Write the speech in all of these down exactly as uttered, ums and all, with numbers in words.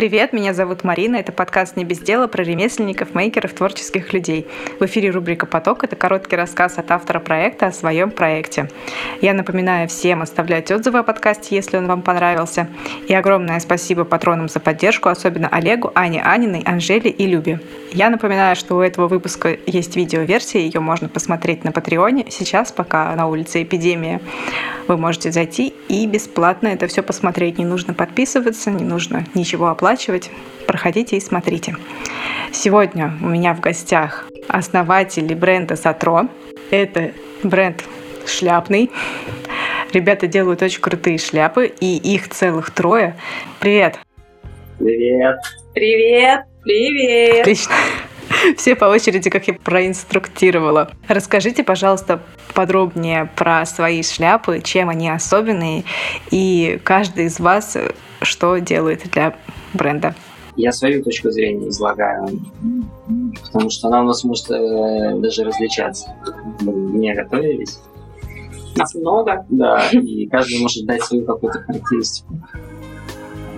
Привет, меня зовут Марина, это подкаст «Не без дела» про ремесленников, мейкеров, творческих людей. В эфире рубрика «Поток» — это короткий рассказ от автора проекта о своем проекте. Я напоминаю всем оставлять отзывы о подкасте, если он вам понравился. И огромное спасибо патронам за поддержку, особенно Олегу, Ане Аниной, Анжеле и Любе. Я напоминаю, что у этого выпуска есть видеоверсия, ее можно посмотреть на Патреоне. Сейчас, пока на улице эпидемия, вы можете зайти и бесплатно это все посмотреть. Не нужно подписываться, не нужно ничего оплачивать. оплачивать. Проходите и смотрите. Сегодня у меня в гостях основатели бренда Satro. Это бренд шляпный. Ребята делают очень крутые шляпы, и их целых трое. Привет! Привет! Привет! Привет! Отлично! Все по очереди, как я проинструктировала. Расскажите, пожалуйста, подробнее про свои шляпы, чем они особенные, и каждый из вас что делает для бренда. Я свою точку зрения излагаю, потому что она у нас может э, даже различаться. Мы не готовились. Нас много, да, и каждый может дать свою какую-то характеристику.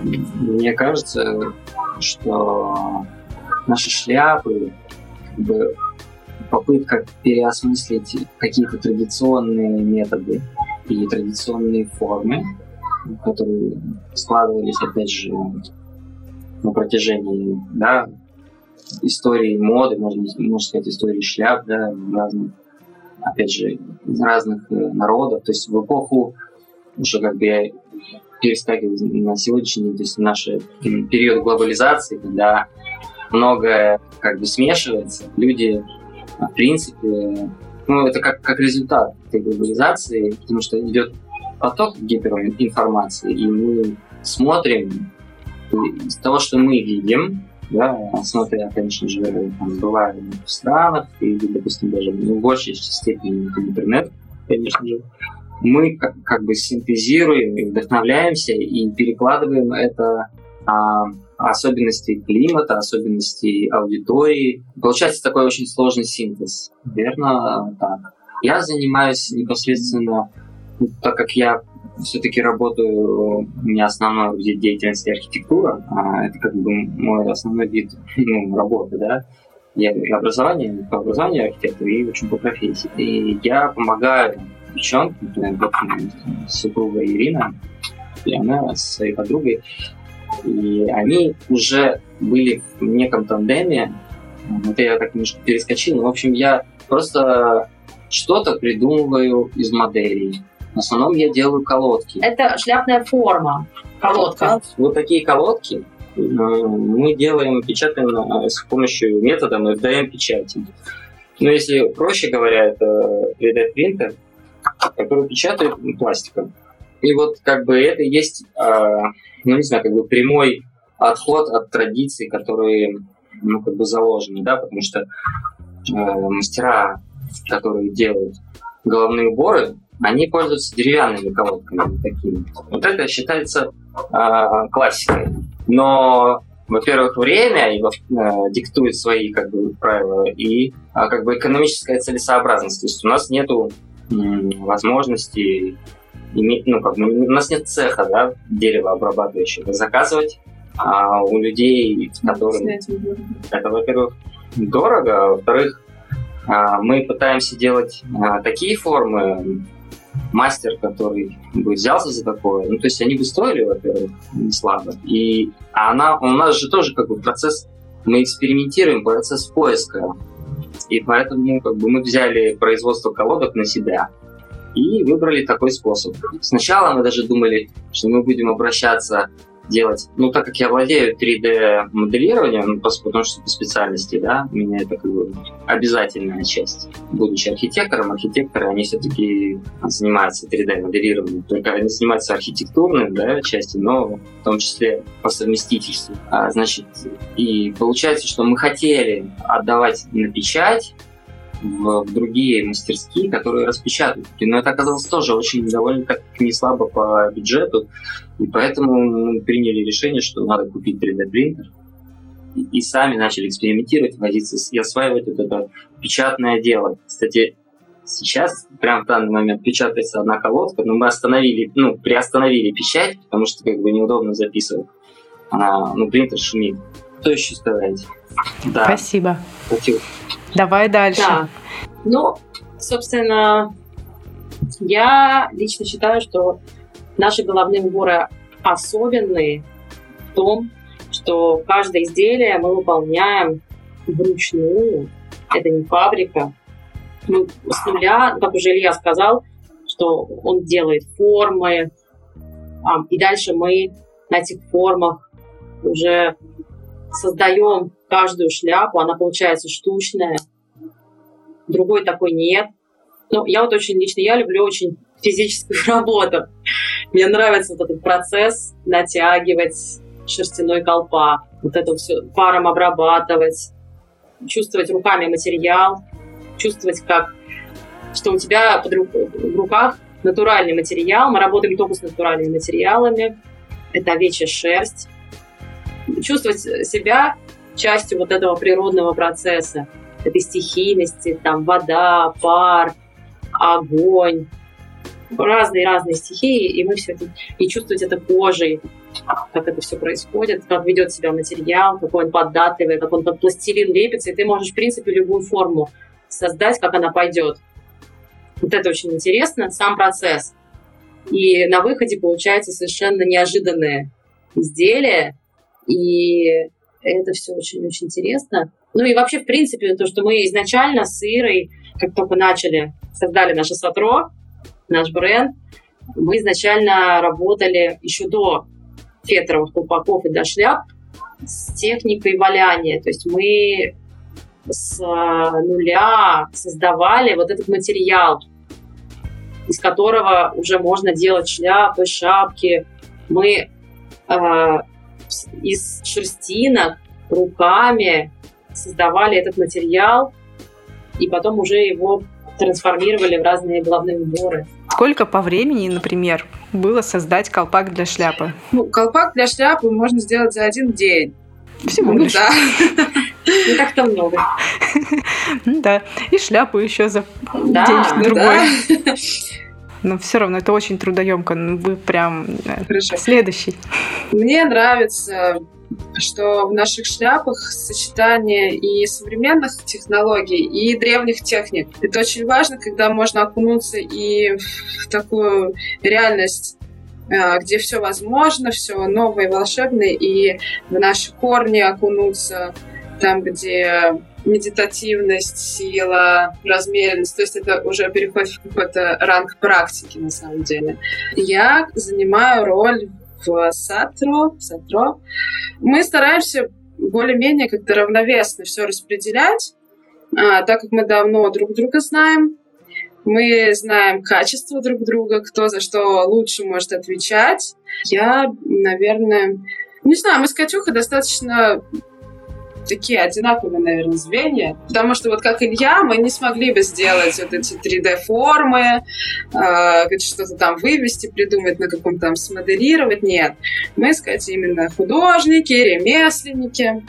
Мне кажется, что наши шляпы, как бы попытка переосмыслить какие-то традиционные методы и традиционные формы, которые складывались, опять же, на протяжении, да, истории моды, можно, можно сказать, истории шляп, да, разных, опять же, разных народов. То есть в эпоху, уже как бы я перескакиваю на сегодняшний день, то есть наш период глобализации, когда многое как бы смешивается, люди, в принципе, ну, это как, как результат этой глобализации, потому что идет поток гиперинформации, и мы смотрим из того, что мы видим, да, смотря, конечно же, там, бывает в странах, и, допустим, даже в большей степени интернет, конечно же, мы как, как бы синтезируем и вдохновляемся, и перекладываем это а, особенности климата, особенности аудитории. Получается такой очень сложный синтез, верно? Так. Я занимаюсь непосредственно, ну, так как я все-таки работаю, у меня основной вид деятельности архитектура, а это как бы мой основной вид, ну, работы, да. Я образование, по образованию архитектор и очень по профессии. И я помогаю девчонкам, например, супруга Ирина, и она со своей подругой, и они уже были в неком тандеме, это я так немножко перескочил, но, в общем, я просто что-то придумываю из моделей. В основном я делаю колодки. Это шляпная форма. Колодка. Вот такие колодки мы делаем, печатаем с помощью метода эф дэ эм-печати. Ну, если проще говоря, это три дэ-принтер, который печатает пластиком. И вот как бы это и есть, ну, не знаю, как бы прямой отход от традиций, которые, ну, как бы заложены, да, потому что мастера, которые делают головные уборы, они пользуются деревянными колодками такими. Вот это считается э, классикой. Но, во-первых, время э, диктует свои, как бы, правила и а, как бы экономическая целесообразность. То есть у нас нет э, возможности иметь, ну, как, у нас нет цеха, да, дерево обрабатывающего заказывать, а у людей, которые это, во-первых, дорого, а во-вторых, э, мы пытаемся делать э, такие формы. Мастер, который бы взялся за такое, ну, то есть они бы стоили, во-первых, не слабо. И она, у нас же тоже как бы процесс, мы экспериментируем, процесс поиска. И поэтому как бы мы взяли производство колодок на себя и выбрали такой способ. Сначала мы даже думали, что мы будем обращаться, делать, ну, так как я владею три дэ-моделированием, ну, потому что по специальности, да, у меня это как бы обязательная часть. Будучи архитектором, архитекторы, они все-таки занимаются три дэ-моделированием, только они занимаются архитектурной, да, частью, но в том числе по совместительству. А, значит, и получается, что мы хотели отдавать на печать в другие мастерские, которые распечатают. Но это оказалось тоже очень довольно как не слабо по бюджету, и поэтому мы приняли решение, что надо купить три дэ-принтер, и сами начали экспериментировать, возиться и осваивать вот это печатное дело. Кстати, сейчас, прямо в данный момент, печатается одна колодка, но мы остановили, ну, приостановили печать, потому что как бы неудобно записывать. она, ну, принтер шумит. Что еще сказать? Да. Спасибо. Спасибо. Давай дальше. Да. Ну, собственно, я лично считаю, что наши головные уборы особенные в том, что каждое изделие мы выполняем вручную. Это не фабрика. Мы с нуля, как уже Илья сказал, что он делает формы, и дальше мы на этих формах уже создаем каждую шляпу, она получается штучная, другой такой нет. Ну, я вот очень лично, я люблю очень физическую работу. Мне нравится вот этот процесс натягивать шерстяной колпа, вот это все паром обрабатывать, чувствовать руками материал, чувствовать, как, что у тебя под рук, в руках натуральный материал. Мы работаем только с натуральными материалами. Это овечья шерсть. Чувствовать себя частью вот этого природного процесса, этой стихийности, там вода, пар, огонь, разные-разные стихии, и мы все это, и чувствовать это кожей, как это все происходит, как ведет себя материал, какой он податливый, как он как пластилин лепится, и ты можешь, в принципе, любую форму создать, как она пойдет. Вот это очень интересно, сам процесс. И на выходе получаются совершенно неожиданные изделия, и это все очень-очень интересно. Ну и вообще, в принципе, то, что мы изначально с Ирой, как только начали, создали наше Сатро, наш бренд, мы изначально работали еще до фетровых колпаков и до шляп с техникой валяния. То есть мы с нуля создавали вот этот материал, из которого уже можно делать шляпы, шапки. Мы э, из шерстинок руками создавали этот материал и потом уже его трансформировали в разные головные уборы. Сколько по времени, например, было создать колпак для шляпы? Ну, колпак для шляпы можно сделать за один день. Всего лишь. Да. Не так-то много. Да, и шляпу еще за день-другой. Но все равно это очень трудоемко. Вы прям следующий. Мне нравится, что в наших шляпах сочетание и современных технологий, и древних техник. Это очень важно, когда можно окунуться и в такую реальность, где все возможно, все новое и волшебное, и в наши корни окунуться, там, где медитативность, сила, размеренность. То есть это уже переходит в какой-то ранг практики, на самом деле. Я занимаю роль в Сатро. Сатро. Мы стараемся более-менее как-то равновесно все распределять, а, так как мы давно друг друга знаем. Мы знаем качество друг друга, кто за что лучше может отвечать. Я, наверное... Не знаю, мы с Катюхой достаточно такие одинаковые, наверное, звенья. Потому что вот как Илья, мы не смогли бы сделать вот эти три дэ-формы, э, что-то там вывести, придумать, на каком там смоделировать. Нет. Мы, сказать, именно художники, ремесленники.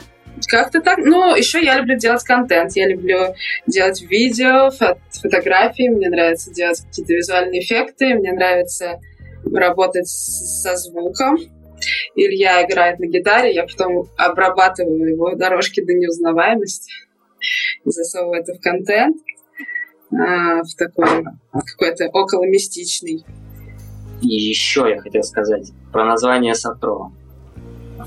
Как-то так. Ну, еще я люблю делать контент. Я люблю делать видео, фото- фотографии. Мне нравится делать какие-то визуальные эффекты. Мне нравится работать с- со звуком. Илья играет на гитаре. Я потом обрабатываю его дорожки до неузнаваемости. Засовываю это в контент. А, в такой какой-то околомистичный. И еще я хотел сказать про название Сатро.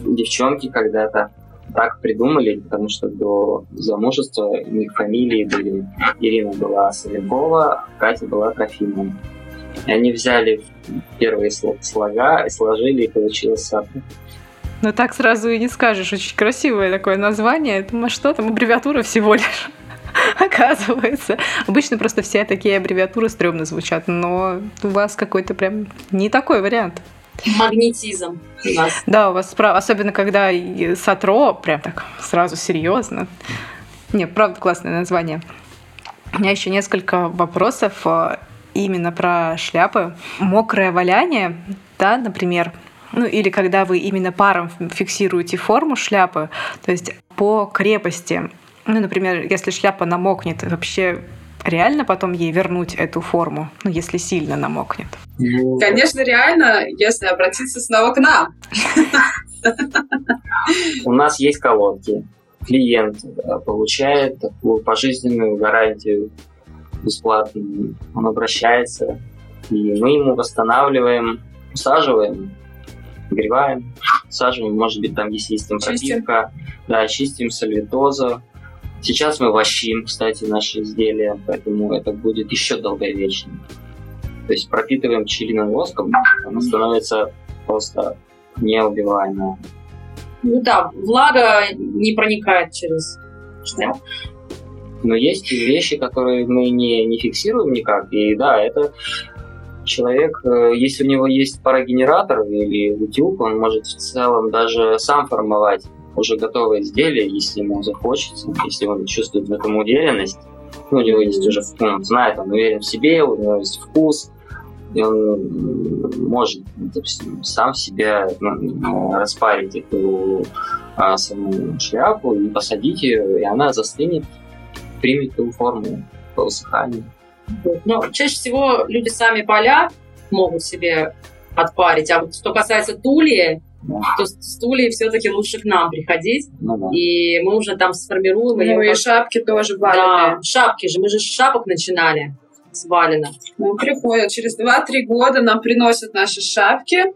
Девчонки когда-то так придумали, потому что до замужества у них фамилии были. Ирина была Савенкова, Катя была Трофимова. И они взяли первые слога и сложили, и получилось Сатро. Ну так сразу и не скажешь. Очень красивое такое название. Думаю, что там, аббревиатура всего лишь. Оказывается. Обычно просто все такие аббревиатуры стрёмно звучат, но у вас какой-то прям не такой вариант. Магнетизм у нас. Да, у вас особенно когда Сатро, прям так сразу серьезно. Нет, правда классное название. У меня еще несколько вопросов именно про шляпы. Мокрое валяние, да, например, ну или когда вы именно паром фиксируете форму шляпы, то есть по крепости. Ну, например, если шляпа намокнет, вообще реально потом ей вернуть эту форму, ну, если сильно намокнет? Конечно, реально, если обратиться снова к нам. У нас есть колонки. Клиент получает такую пожизненную гарантию бесплатную. Он обращается, и мы ему восстанавливаем, усаживаем, нагреваем, усаживаем, может быть, там, если есть там пропивка, да, чистим сальвитоза. Сейчас мы вощим, кстати, наши изделия, поэтому это будет еще долговечно. То есть пропитываем пчелиным воском, она становится просто неубиваемая. Ну да, влага не проникает через шнурок. Но есть вещи, которые мы не, не фиксируем никак. И да, это человек, если у него есть парогенератор или утюг, он может в целом даже сам формовать уже готовое изделие, если ему захочется, если он чувствует в этом уверенность. Ну, у него есть уже, он знает, он уверен в себе, у него есть вкус. И он может, допустим, сам себя, ну, распарить эту а, саму шляпу и посадить ее, и она застынет, примет эту форму по высыханию. Но чаще всего люди сами поля могут себе отпарить, а вот что касается тулии, да, то с тулией все-таки лучше к нам приходить, ну, да, и мы уже там сформируем. Ну и, и шапки тоже валеные. Да, шапки же, мы же с шапок начинали. Свалено. Нам приходят через два-три года, нам приносят наши шапки,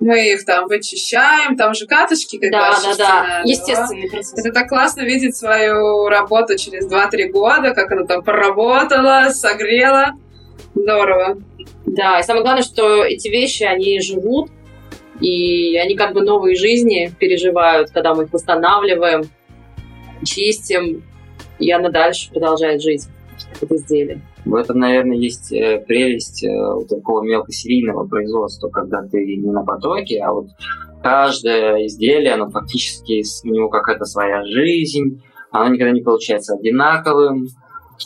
мы их там вычищаем, там же каточки, как да, да, да, естественный процесс. Это так классно видеть свою работу через два-три года, как она там проработала, согрела. Здорово. Да, и самое главное, что эти вещи, они живут, и они как бы новые жизни переживают, когда мы их восстанавливаем, чистим, и она дальше продолжает жить, это изделие. В этом, наверное, есть прелесть такого мелкосерийного производства, когда ты не на потоке, а вот каждое изделие, оно фактически, у него какая-то своя жизнь, оно никогда не получается одинаковым,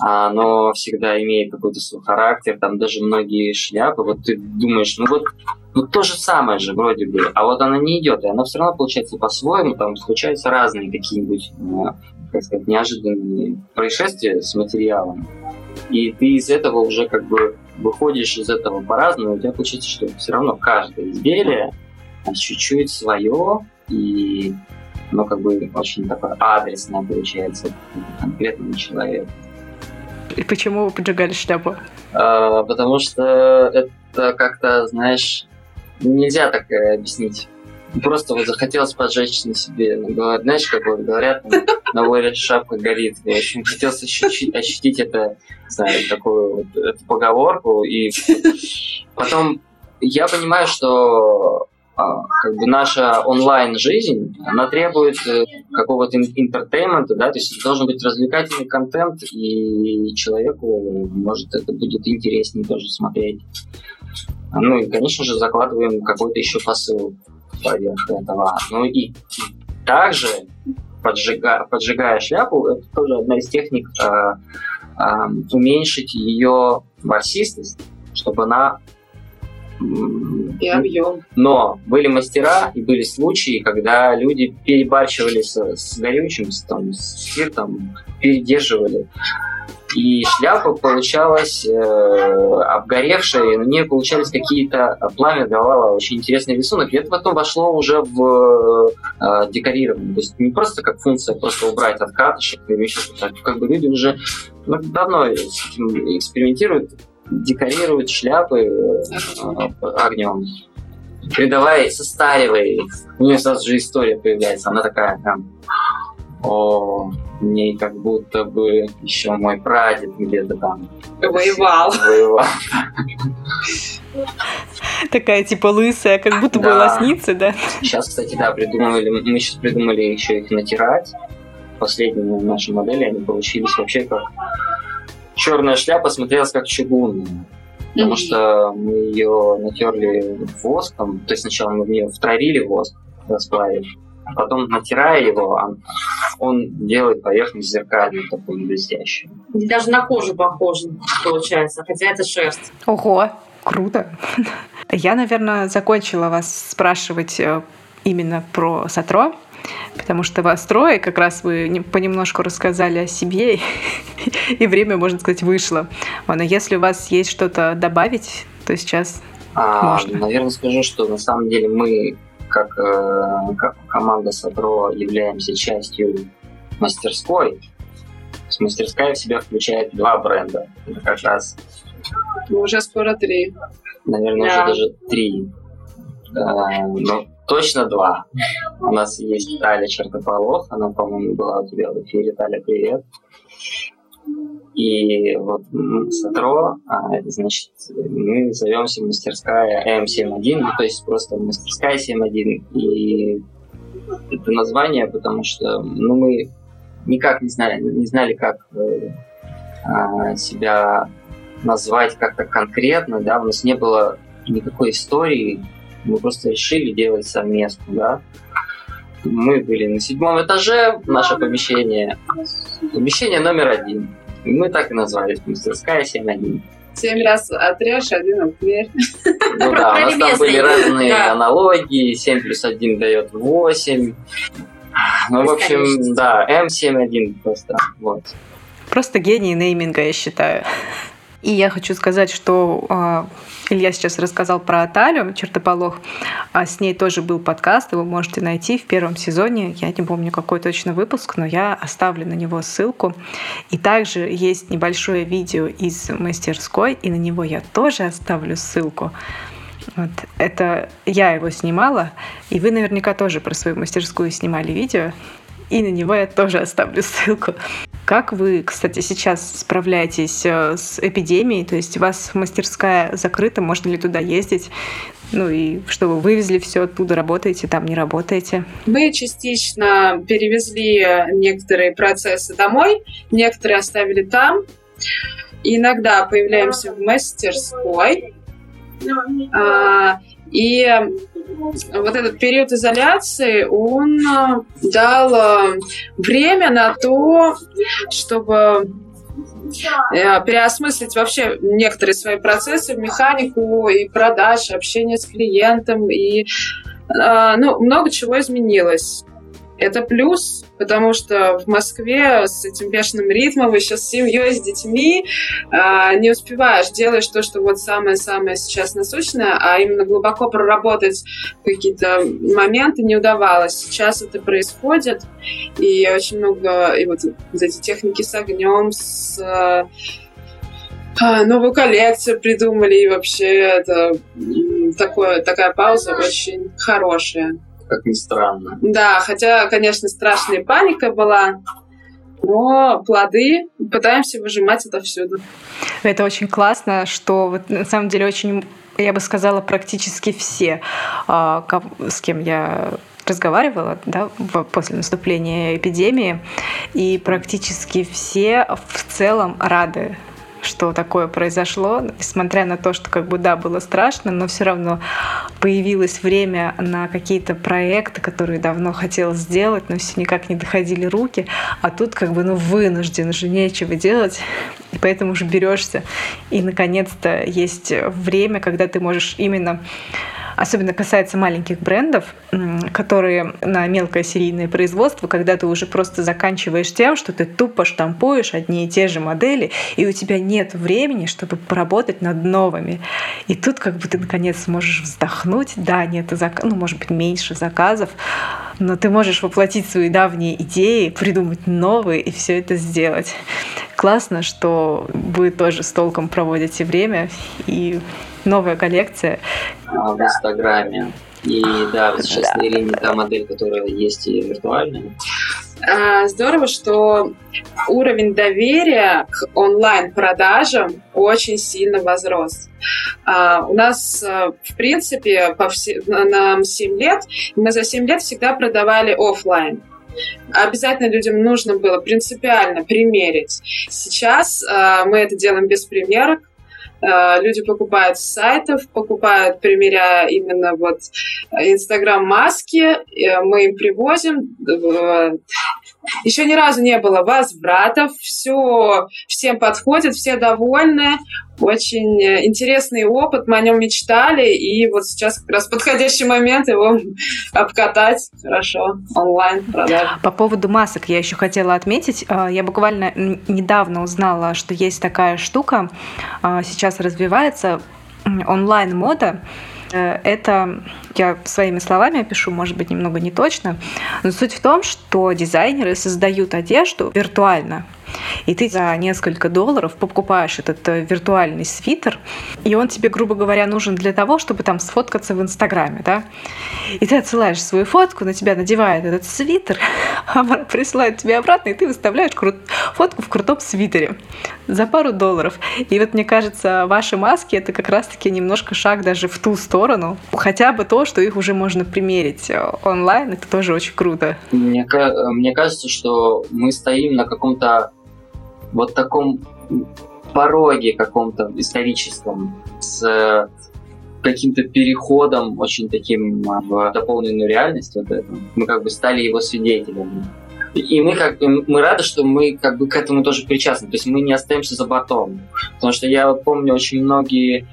оно всегда имеет какой-то свой характер, там даже многие шляпы, вот ты думаешь, ну вот, ну то же самое же вроде бы, а вот оно не идет, и оно все равно получается по-своему, там случаются разные какие-нибудь, как сказать, неожиданные происшествия с материалом. И ты из этого уже как бы выходишь из этого по-разному, у тебя получится, что все равно каждое изделие чуть-чуть свое, и оно как бы очень такое адресное получается конкретному человеку. И почему вы поджигали шляпу? А, потому что это как-то, знаешь, нельзя так объяснить. Просто вот захотелось поджечь на себе. Знаешь, как вот говорят, на воре шапка горит. Я очень хотелось ощутить, ощутить это, знаю, такую вот, эту поговорку. И потом я понимаю, что как бы наша онлайн-жизнь, она требует какого-то интертеймента, да, то есть должен быть развлекательный контент, и человеку, может, это будет интереснее тоже смотреть. Ну и, конечно же, закладываем какой-то еще посыл поверх этого. Ну и также, поджигая, поджигая шляпу, это тоже одна из техник э, э, уменьшить ее ворсистость, чтобы она... И объем. Но были мастера и были случаи, когда люди перебарщивали с, с горючим, с, там, с спиртом, передерживали. И шляпа получалась э, обгоревшая, у нее получались какие-то... Пламя давало очень интересный рисунок, и это потом вошло уже в э, декорирование. То есть не просто как функция просто убрать от катышек, как бы люди уже ну, давно экспериментируют, декорируют шляпы э, огнем, придавая, состаривая их. У нее сразу же история появляется, она такая... Там, о, мне как будто бы еще мой прадед где-то там воевал. воевал. Такая типа лысая, как будто да. бы лосницы, да? Сейчас, кстати, да, придумали, мы сейчас придумали еще их натирать. Последние наши модели, они получились вообще как... Черная шляпа смотрелась как чугунная. Потому mm-hmm. что мы ее натерли воском, то есть сначала мы в нее втравили воск, расплавили. Потом, натирая его, он, он делает поверхность зеркальную, такую блестящую. И даже на кожу похоже получается, хотя это шерсть. Ого, круто! Я, наверное, закончила вас спрашивать именно про Сатро, потому что в Астрое как раз вы понемножку рассказали о себе, и время, можно сказать, вышло. Но если у вас есть что-то добавить, то сейчас можно. Наверное, скажу, что на самом деле мы... как, как команда Satro являемся частью мастерской. С мастерской в себя включает два бренда. Это как раз... Ну, уже скоро три. Наверное, да. уже даже три. А, ну, точно два. У нас есть Таля Чертополох. Она, по-моему, была у тебя в эфире. Таля, привет. И вот Satro, значит, мы зовемся Мастерская эм семьдесят один, ну, то есть просто Мастерская семьдесят один. И это название, потому что ну, мы никак не знали, не знали, как э, себя назвать как-то конкретно, да, у нас не было никакой истории, мы просто решили делать совместно, да. Мы были на седьмом этаже, наше помещение, помещение номер один. И мы так и назвались, Мастерская семь один. Семь раз отрежь, один отверь. Ну да, у нас там были разные аналогии, семь плюс один дает восемь. Ну, в общем, да, эм семьдесят один просто, вот. Просто гений нейминга, я считаю. И я хочу сказать, что э, Илья сейчас рассказал про Талю Чертополох. А с ней тоже был подкаст, его можете найти в первом сезоне. Я не помню, какой точно выпуск, но я оставлю на него ссылку. И также есть небольшое видео из мастерской, и на него я тоже оставлю ссылку. Вот. Это я его снимала, и вы наверняка тоже про свою мастерскую снимали видео. И на него я тоже оставлю ссылку. Как вы, кстати, сейчас справляетесь с эпидемией? То есть у вас мастерская закрыта, можно ли туда ездить? Ну и что, вы вывезли все оттуда, работаете, там не работаете? Мы частично перевезли некоторые процессы домой, некоторые оставили там. Иногда появляемся в мастерской. И вот этот период изоляции, он дал время на то, чтобы переосмыслить вообще некоторые свои процессы, механику и продаж, общение с клиентом. И, ну, много чего изменилось. Это плюс, потому что в Москве с этим бешеным ритмом, еще с семьей, с детьми э, не успеваешь. Делаешь то, что вот самое-самое сейчас насущное, а именно глубоко проработать какие-то моменты не удавалось. Сейчас это происходит, и очень много... И вот эти техники с огнем, с... Э, новую коллекцию придумали, и вообще это, такое, такая пауза очень хорошая. Как ни странно. Да, хотя, конечно, страшная паника была, но плоды пытаемся выжимать отовсюду. Это очень классно, что вот, на самом деле очень, я бы сказала, практически все, с кем я разговаривала, да, после наступления эпидемии, и практически все в целом рады, что такое произошло, несмотря на то, что как бы да, было страшно, но все равно появилось время на какие-то проекты, которые давно хотела сделать, но все никак не доходили руки, а тут как бы ну вынужден, уже нечего делать, и поэтому уже берешься, и наконец-то есть время, когда ты можешь именно, особенно касается маленьких брендов, которые на мелкое серийное производство, когда ты уже просто заканчиваешь тем, что ты тупо штампуешь одни и те же модели, и у тебя нет времени, чтобы поработать над новыми. И тут как бы ты наконец можешь вздохнуть. Да, нет, зак... ну, может быть, меньше заказов, но ты можешь воплотить свои давние идеи, придумать новые и все это сделать. Классно, что вы тоже с толком проводите время, и новая коллекция. В Инстаграме. И да, вот сейчас на Ирине та модель, которая есть и виртуальная. Здорово, что уровень доверия к онлайн-продажам очень сильно возрос. У нас, в принципе, по все, нам семь лет, мы за семь лет всегда продавали офлайн. Обязательно людям нужно было принципиально примерить. Сейчас мы это делаем без примерок. Люди покупают с сайтов, покупают, примеряя именно вот Инстаграм-маски, мы им привозим. Еще ни разу не было возвратов, все, всем подходит, все довольны. Очень интересный опыт, мы о нем мечтали, и вот сейчас как раз подходящий момент его обкатать хорошо онлайн продажи. По поводу масок я еще хотела отметить. Я буквально недавно узнала, что есть такая штука, сейчас развивается онлайн-мода, Это я своими словами опишу, может быть, немного не точно, но суть в том, что дизайнеры создают одежду виртуально. И ты за несколько долларов покупаешь этот виртуальный свитер, и он тебе, грубо говоря, нужен для того, чтобы там сфоткаться в Инстаграме, да? И ты отсылаешь свою фотку, на тебя надевает этот свитер, присылает тебе обратно, и ты выставляешь кру- фотку в крутом свитере за пару долларов. И вот, мне кажется, ваши маски — это как раз-таки немножко шаг даже в ту сторону. Хотя бы то, что их уже можно примерить онлайн, это тоже очень круто. Мне, мне кажется, что мы стоим на каком-то вот таком пороге каком-то историческом с каким-то переходом очень таким в дополненную реальность. Вот это. Мы как бы стали его свидетелями. И мы, как, мы рады, что мы как бы к этому тоже причастны. То есть мы не остаемся за бортом. Потому что я помню, очень многие,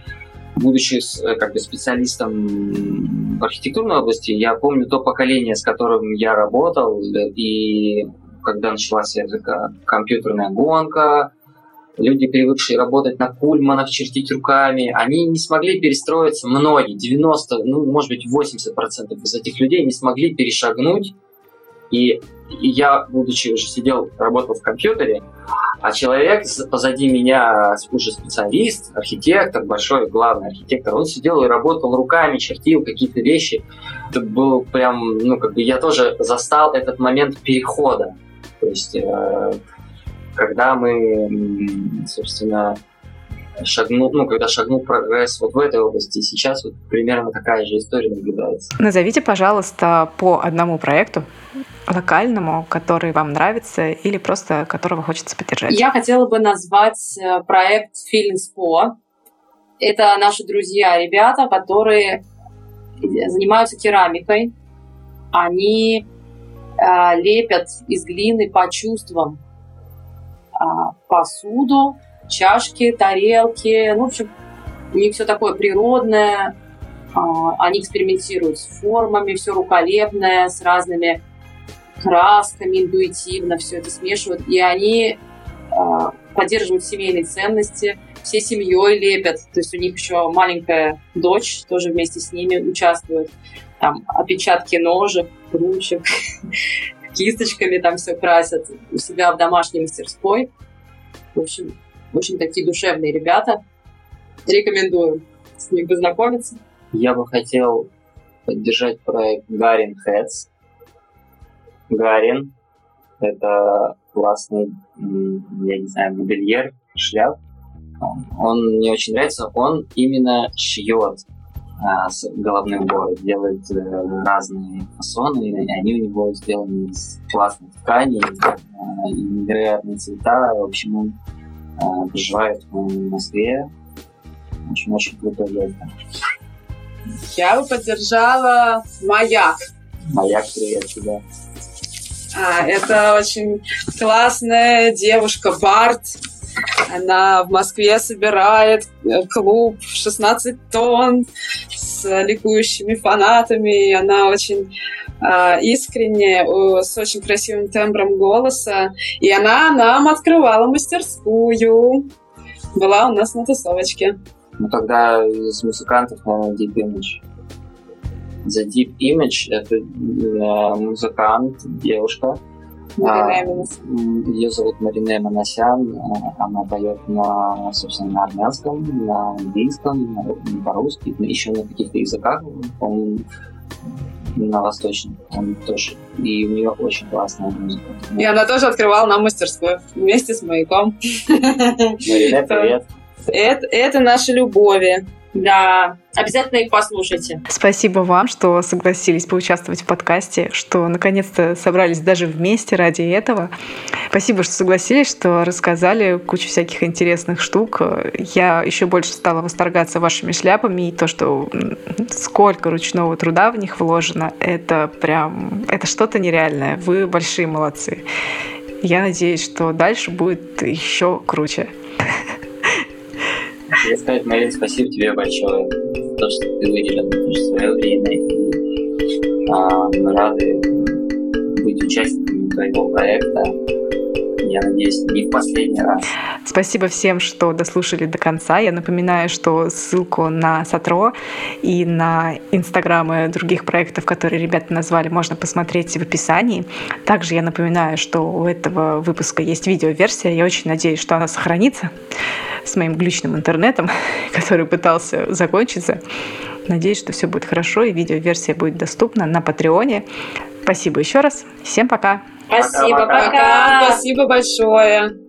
будучи как бы специалистом в архитектурной области, я помню то поколение, с которым я работал, и когда началась эта компьютерная гонка, люди, привыкшие работать на кульманах, чертить руками, они не смогли перестроиться, многие, девяносто, ну, может быть, восемьдесят процентов из этих людей не смогли перешагнуть. И, и я, будучи уже сидел, работал в компьютере, а человек позади меня, уже специалист, архитектор, большой главный архитектор, он сидел и работал руками, чертил какие-то вещи. Это был прям, ну, как бы я тоже застал этот момент перехода. То есть, когда мы, собственно, шагнул, ну, когда шагнул прогресс вот в этой области, сейчас вот примерно такая же история наблюдается. Назовите, пожалуйста, по одному проекту локальному, который вам нравится или просто которого хочется поддержать. Я хотела бы назвать проект Feelings Po. Это наши друзья, ребята, которые занимаются керамикой. Они лепят из глины по чувствам посуду, чашки, тарелки. Ну, в общем, у них все такое природное. Они экспериментируют с формами, все руколепное, с разными красками, интуитивно все это смешивают. И они поддерживают семейные ценности, всей семьей лепят. То есть у них еще маленькая дочь тоже вместе с ними участвует. Там отпечатки ножек, ручек, кисточками там все красят у себя в домашней мастерской. В общем, очень такие душевные ребята. Рекомендую с ними познакомиться. Я бы хотел поддержать проект Garin Hats. Гарин – это классный, я не знаю, модельер шляп. Он мне очень нравится. Он именно шьет головные уборы, делает разные фасоны, и они у него сделаны из классных тканей, и невероятные цвета. В общем, он проживает в Москве. Очень-очень крутой лет. Я бы поддержала Маяк. Маяк, привет тебя. А, это очень классная девушка Барт. Она в Москве собирает клуб шестнадцать тонн с ликующими фанатами. Она очень а, искренняя, с очень красивым тембром голоса. И она нам открывала мастерскую. Была у нас на тусовочке. Ну, тогда из музыкантов, наверное, Deep Image. The Deep Image — это э, музыкант, девушка. А, ее зовут Марине Манасян. Она поет на, собственно, на армянском, на английском, на, по-русски, еще на каких-то языках, по-моему, на восточном там тоже. И у нее очень классная музыка. И она тоже открывала нам мастерскую вместе с Маяком. Марине, привет. Это, это наши любови. Да, обязательно их послушайте. Спасибо вам, что согласились поучаствовать в подкасте, что наконец-то собрались даже вместе ради этого. Спасибо, что согласились, что рассказали кучу всяких интересных штук. Я еще больше стала восторгаться вашими шляпами, и то, что сколько ручного труда в них вложено, это прям, это что-то нереальное. Вы большие молодцы. Я надеюсь, что дальше будет еще круче. Я сказать, Марин, спасибо тебе большое за то, что ты выделил свое время, и а, мы рады быть участниками твоего проекта. я надеюсь, не в последний раз. Спасибо всем, что дослушали до конца. Я напоминаю, что ссылку на Сатро и на инстаграмы других проектов, которые ребята назвали, можно посмотреть в описании. Также я напоминаю, что у этого выпуска есть видеоверсия. Я очень надеюсь, что она сохранится с моим глючным интернетом, который пытался закончиться. Надеюсь, что все будет хорошо и видеоверсия будет доступна на Патреоне. Спасибо еще раз. Всем пока. Спасибо, пока. пока. Спасибо большое.